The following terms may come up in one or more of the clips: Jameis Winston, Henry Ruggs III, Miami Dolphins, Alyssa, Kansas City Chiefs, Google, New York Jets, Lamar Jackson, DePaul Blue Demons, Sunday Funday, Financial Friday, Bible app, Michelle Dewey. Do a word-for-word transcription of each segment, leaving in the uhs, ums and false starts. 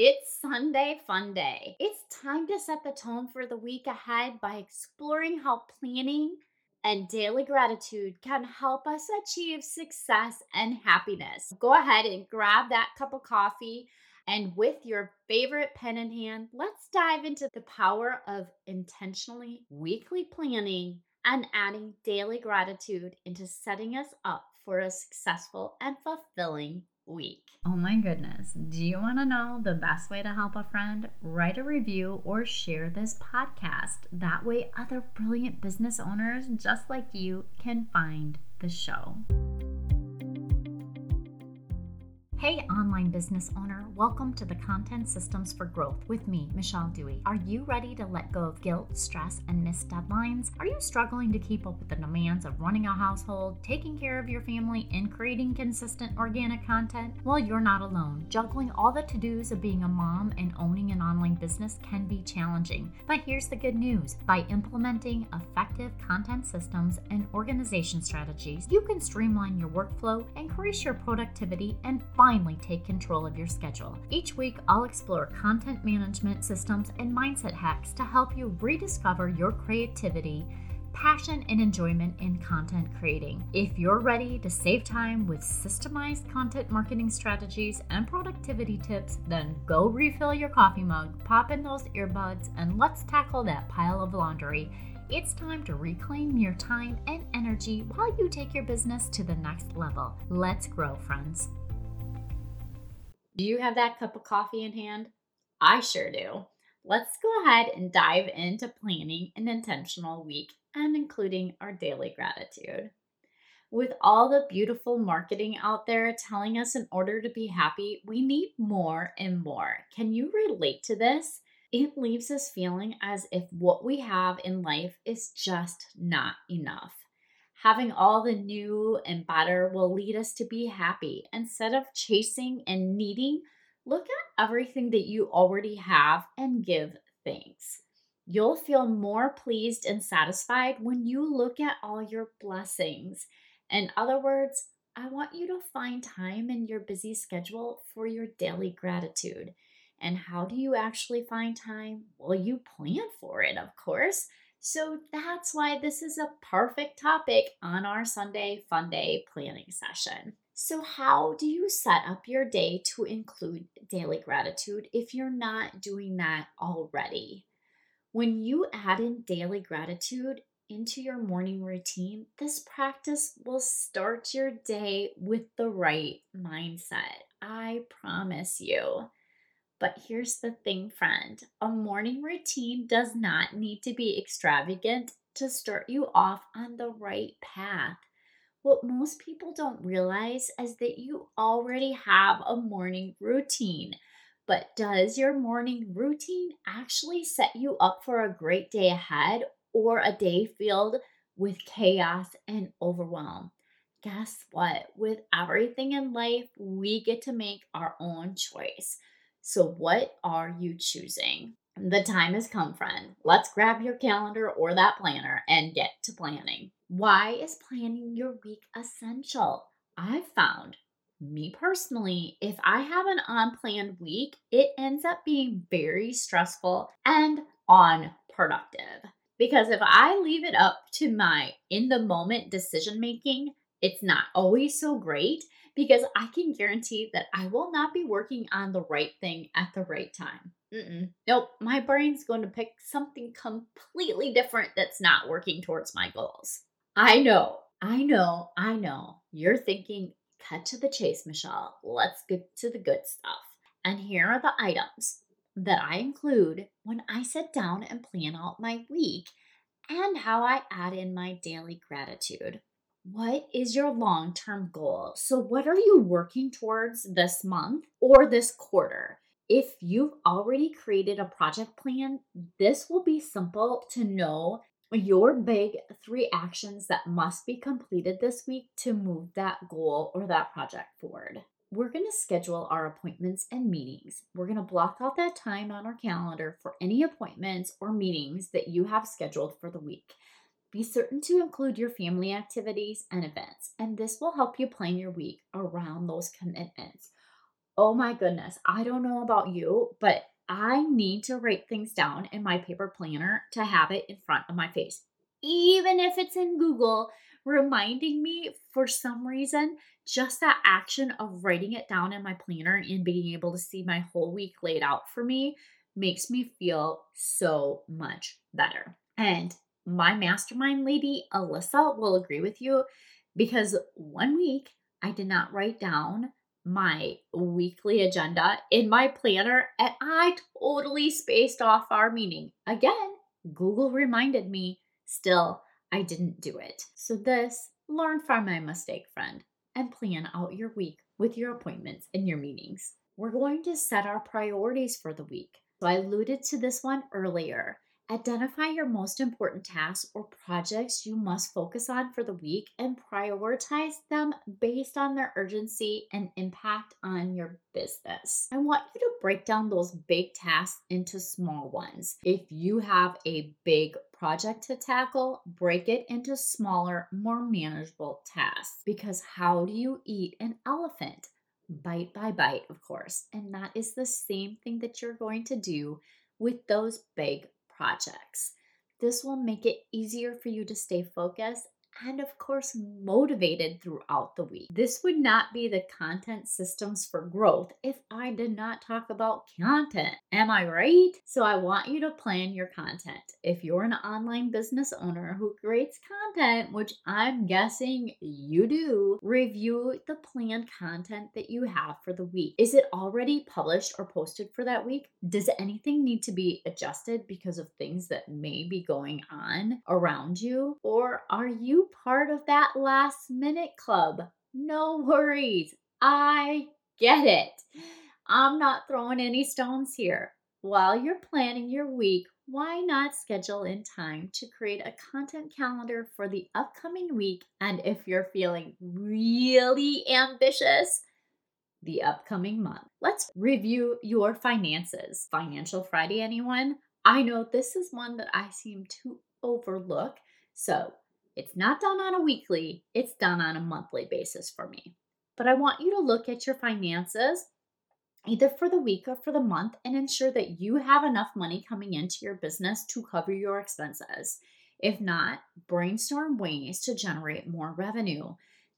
It's Sunday Funday. It's time to set the tone for the week ahead by exploring how planning and daily gratitude can help us achieve success and happiness. Go ahead and grab that cup of coffee, and with your favorite pen in hand, let's dive into the power of intentionally weekly planning and adding daily gratitude into setting us up for a successful and fulfilling week. Oh my goodness. Do you want to know the best way to help a friend? Write a review or share this podcast. That way other brilliant business owners just like you can find the show. Hey, online business owner, welcome to the Content Systems for Growth with me, Michelle Dewey. Are you ready to let go of guilt, stress, and missed deadlines? Are you struggling to keep up with the demands of running a household, taking care of your family, and creating consistent organic content? Well, you're not alone. Juggling all the to-dos of being a mom and owning an online business can be challenging. But here's the good news. By implementing effective content systems and organization strategies, you can streamline your workflow, increase your productivity, and find Finally, take control of your schedule. Each week, I'll explore content management systems and mindset hacks to help you rediscover your creativity, passion, and enjoyment in content creating. If you're ready to save time with systemized content marketing strategies and productivity tips, then go refill your coffee mug, pop in those earbuds, and let's tackle that pile of laundry. It's time to reclaim your time and energy while you take your business to the next level. Let's grow, friends. Do you have that cup of coffee in hand? I sure do. Let's go ahead and dive into planning an intentional week and including our daily gratitude. With all the beautiful marketing out there telling us in order to be happy, we need more and more. Can you relate to this? It leaves us feeling as if what we have in life is just not enough. Having all the new and better will lead us to be happy. Instead of chasing and needing, look at everything that you already have and give thanks. You'll feel more pleased and satisfied when you look at all your blessings. In other words, I want you to find time in your busy schedule for your daily gratitude. And how do you actually find time? Well, you plan for it, of course. So that's why this is a perfect topic on our Sunday Funday planning session. So how do you set up your day to include daily gratitude if you're not doing that already? When you add in daily gratitude into your morning routine, this practice will start your day with the right mindset. I promise you. But here's the thing, friend. A morning routine does not need to be extravagant to start you off on the right path. What most people don't realize is that you already have a morning routine. But does your morning routine actually set you up for a great day ahead or a day filled with chaos and overwhelm? Guess what? With everything in life, we get to make our own choice. So what are you choosing? The time has come, friend. Let's grab your calendar or that planner and get to planning. Why is planning your week essential? I've found, me personally, if I have an unplanned week, it ends up being very stressful and unproductive. Because if I leave it up to my in-the-moment decision-making, it's not always so great because I can guarantee that I will not be working on the right thing at the right time. Mm-mm. Nope, my brain's going to pick something completely different that's not working towards my goals. I know, I know, I know. You're thinking, cut to the chase, Michelle. Let's get to the good stuff. And here are the items that I include when I sit down and plan out my week and how I add in my daily gratitude. What is your long-term goal? So what are you working towards this month or this quarter? If you've already created a project plan, this will be simple to know your big three actions that must be completed this week to move that goal or that project forward. We're going to schedule our appointments and meetings. We're going to block out that time on our calendar for any appointments or meetings that you have scheduled for the week. Be certain to include your family activities and events, and this will help you plan your week around those commitments. oh my goodness, I don't know about you, but I need to write things down in my paper planner to have it in front of my face. Even if it's in Google, reminding me for some reason, just that action of writing it down in my planner and being able to see my whole week laid out for me makes me feel so much better. And my mastermind lady, Alyssa, will agree with you, because one week I did not write down my weekly agenda in my planner and I totally spaced off our meeting. Again, Google reminded me, still, I didn't do it. So this, learn from my mistake, friend, and plan out your week with your appointments and your meetings. We're going to set our priorities for the week. So I alluded to this one earlier. Identify your most important tasks or projects you must focus on for the week and prioritize them based on their urgency and impact on your business. I want you to break down those big tasks into small ones. If you have a big project to tackle, break it into smaller, more manageable tasks. Because how do you eat an elephant? Bite by bite, of course. And that is the same thing that you're going to do with those big projects. This will make it easier for you to stay focused and, of course, motivated throughout the week. This would not be the content systems for growth if I did not talk about content. Am I right? So I want you to plan your content. If you're an online business owner who creates content, which I'm guessing you do, review the planned content that you have for the week. Is it already published or posted for that week? Does anything need to be adjusted because of things that may be going on around you? Or are you part of that last minute club? No worries. I get it. I'm not throwing any stones here. While you're planning your week, why not schedule in time to create a content calendar for the upcoming week? And if you're feeling really ambitious, the upcoming month. Let's review your finances. Financial Friday, anyone? I know this is one that I seem to overlook. So it's not done on a weekly, it's done on a monthly basis for me. But I want you to look at your finances either for the week or for the month and ensure that you have enough money coming into your business to cover your expenses. If not, brainstorm ways to generate more revenue.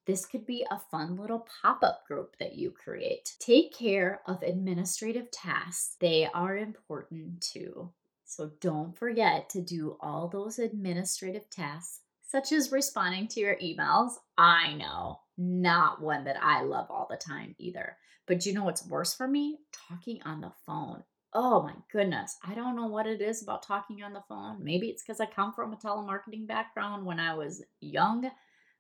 This could be a fun little pop-up group that you create. Take care of administrative tasks. They are important too. So don't forget to do all those administrative tasks, such as responding to your emails. I know, not one that I love all the time either. But you know what's worse for me? Talking on the phone. Oh my goodness. I don't know what it is about talking on the phone. Maybe it's because I come from a telemarketing background when I was young.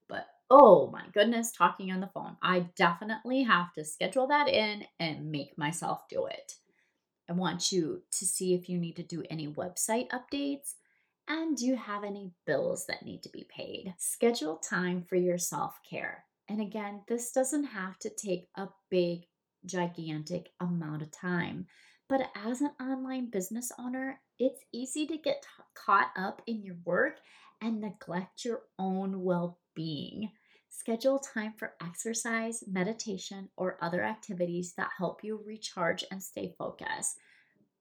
But oh my goodness, talking on the phone. I definitely have to schedule that in and make myself do it. I want you to see if you need to do any website updates. And do you have any bills that need to be paid? Schedule time for your self-care. And again, this doesn't have to take a big, gigantic amount of time. But as an online business owner, it's easy to get t- caught up in your work and neglect your own well-being. Schedule time for exercise, meditation, or other activities that help you recharge and stay focused.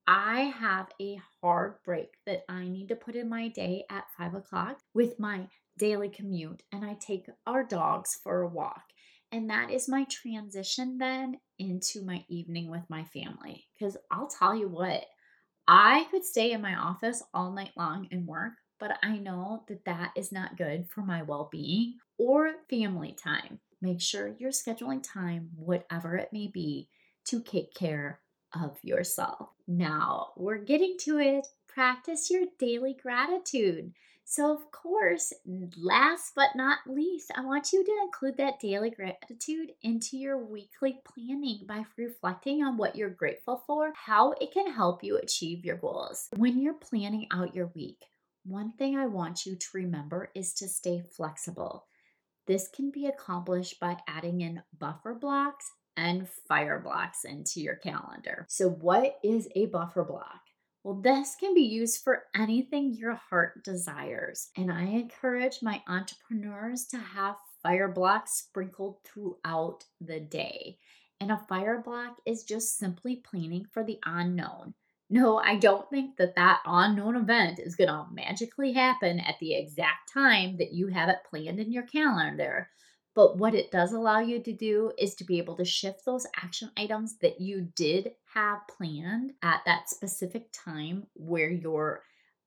I have a hard break that I need to put in my day at five o'clock with my daily commute, and I take our dogs for a walk. And that is my transition then into my evening with my family. Because I'll tell you what, I could stay in my office all night long and work, but I know that that is not good for my well-being or family time. Make sure you're scheduling time, whatever it may be, to take care of yourself. Now we're getting to it. Practice your daily gratitude. So of course, last but not least, I want you to include that daily gratitude into your weekly planning by reflecting on what you're grateful for, how it can help you achieve your goals. When you're planning out your week, one thing I want you to remember is to stay flexible. This can be accomplished by adding in buffer blocks and fire blocks into your calendar. So what is a buffer block? Well, this can be used for anything your heart desires. And I encourage my entrepreneurs to have fire blocks sprinkled throughout the day. and a fire block is just simply planning for the unknown. No, I don't think that that unknown event is going to magically happen at the exact time that you have it planned in your calendar. But what it does allow you to do is to be able to shift those action items that you did have planned at that specific time where your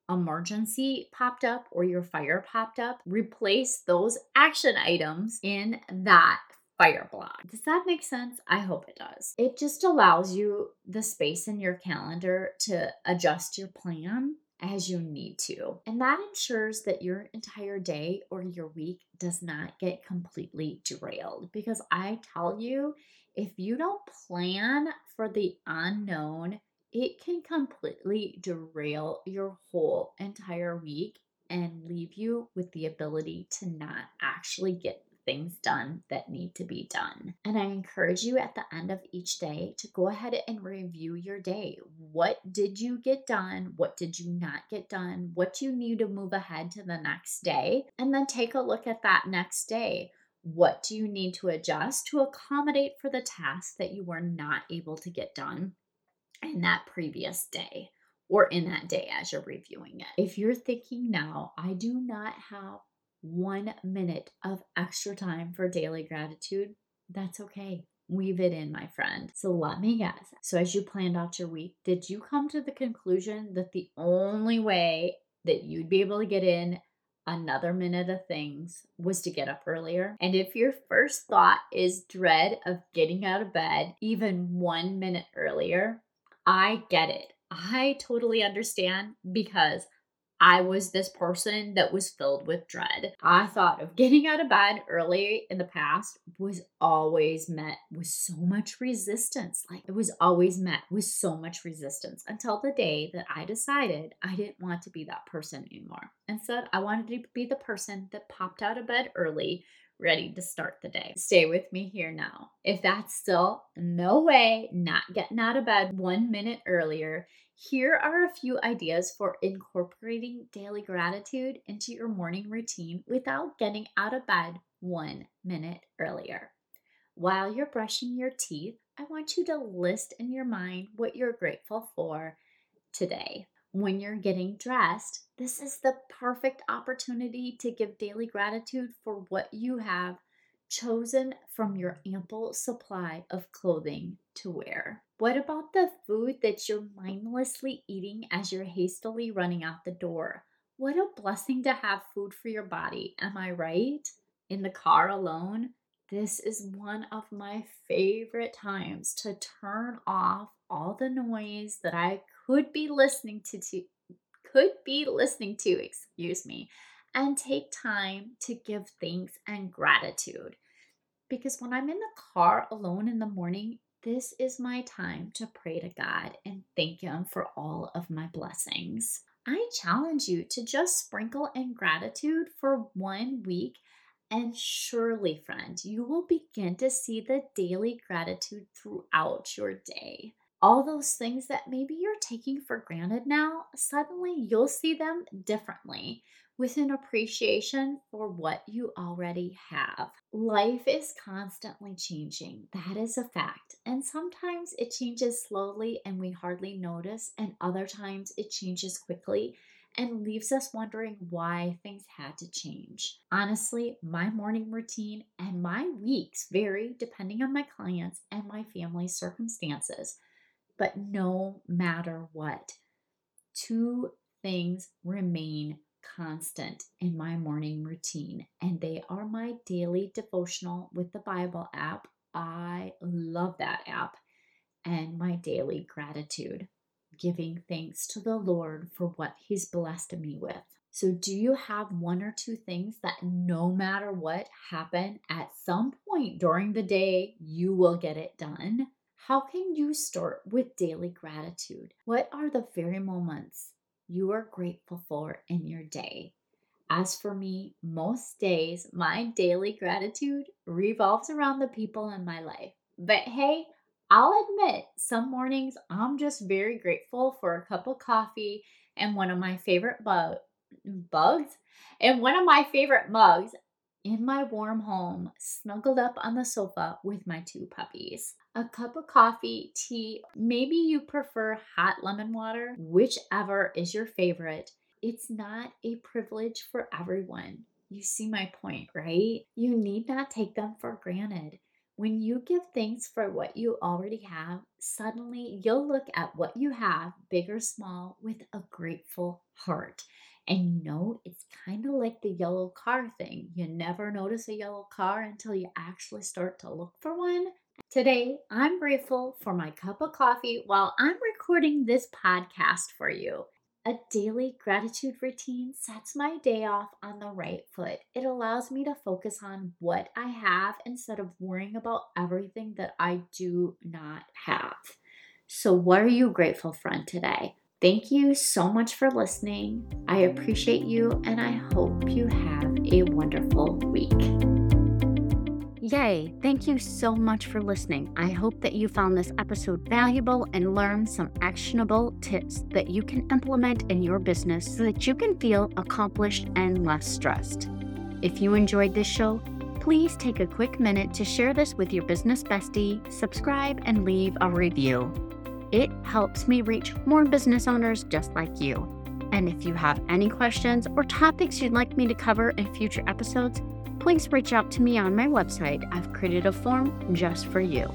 emergency popped up or your fire popped up. Replace those action items in that fire block. Does that make sense? I hope it does. It just allows you the space in your calendar to adjust your plan as you need to. And that ensures that your entire day or your week does not get completely derailed. Because I tell you, if you don't plan for the unknown, it can completely derail your whole entire week and leave you with the ability to not actually get things done that need to be done. And I encourage you at the end of each day to go ahead and review your day. What did you get done? What did you not get done? What do you need to move ahead to the next day? And then take a look at that next day. What do you need to adjust to accommodate for the tasks that you were not able to get done in that previous day or in that day as you're reviewing it? If you're thinking now, I do not have one minute of extra time for daily gratitude, that's okay. Weave it in, my friend. So let me guess. So as you planned out your week, did you come to the conclusion that the only way that you'd be able to get in another minute of things was to get up earlier? And if your first thought is dread of getting out of bed even one minute earlier, I get it. I totally understand, because I was this person that was filled with dread. I thought of getting out of bed early in the past was always met with so much resistance. Like it was always met with so much resistance until the day that I decided I didn't want to be that person anymore. Instead, I wanted to be the person that popped out of bed early, ready to start the day. Stay with me here now. If that's still no way, not getting out of bed one minute earlier, here are a few ideas for incorporating daily gratitude into your morning routine without getting out of bed one minute earlier. While you're brushing your teeth, I want you to list in your mind what you're grateful for today. When you're getting dressed, this is the perfect opportunity to give daily gratitude for what you have chosen from your ample supply of clothing to wear. What about the food that you're mindlessly eating as you're hastily running out the door? What a blessing to have food for your body, am I right? In the car alone, this is one of my favorite times to turn off all the noise that I could be listening to, to could be listening to, excuse me, and take time to give thanks and gratitude. Because when I'm in the car alone in the morning, this is my time to pray to God and thank Him for all of my blessings. I challenge you to just sprinkle in gratitude for one week, and surely, friend, you will begin to see the daily gratitude throughout your day. All those things that maybe you're taking for granted now, suddenly you'll see them differently with an appreciation for what you already have. Life is constantly changing. That is a fact. And sometimes it changes slowly and we hardly notice. And other times it changes quickly and leaves us wondering why things had to change. Honestly, my morning routine and my weeks vary depending on my clients and my family circumstances. But no matter what, two things remain constant in my morning routine, and they are my daily devotional with the Bible app. I love that app, and my daily gratitude, giving thanks to the Lord for what He's blessed me with. So do you have one or two things that no matter what happen at some point during the day, you will get it done? How can you start with daily gratitude? What are the very moments you are grateful for in your day? As for me, most days, my daily gratitude revolves around the people in my life. But hey, I'll admit, some mornings I'm just very grateful for a cup of coffee and one of my favorite bu- bugs and one of my favorite mugs in my warm home, snuggled up on the sofa with my two puppies. a cup of coffee, tea. Maybe you prefer hot lemon water, whichever is your favorite. It's not a privilege for everyone. You see my point, right? You need not take them for granted. When you give thanks for what you already have, suddenly you'll look at what you have, big or small, with a grateful heart. And you know, it's kind of like the yellow car thing. You never notice a yellow car until you actually start to look for one. Today, I'm grateful for my cup of coffee while I'm recording this podcast for you. A daily gratitude routine sets my day off on the right foot. It allows me to focus on what I have instead of worrying about everything that I do not have. So what are you grateful for today? Thank you so much for listening. I appreciate you, and I hope you have a wonderful week. Yay! Thank you so much for listening. I hope that you found this episode valuable and learned some actionable tips that you can implement in your business so that you can feel accomplished and less stressed. If you enjoyed this show, please take a quick minute to share this with your business bestie, subscribe, and leave a review. It helps me reach more business owners just like you. And if you have any questions or topics you'd like me to cover in future episodes, please reach out to me on my website. I've created a form just for you.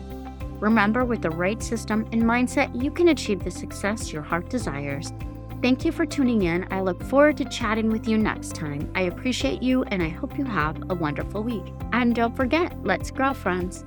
Remember, with the right system and mindset, you can achieve the success your heart desires. Thank you for tuning in. I look forward to chatting with you next time. I appreciate you, and I hope you have a wonderful week. And don't forget, let's grow, friends.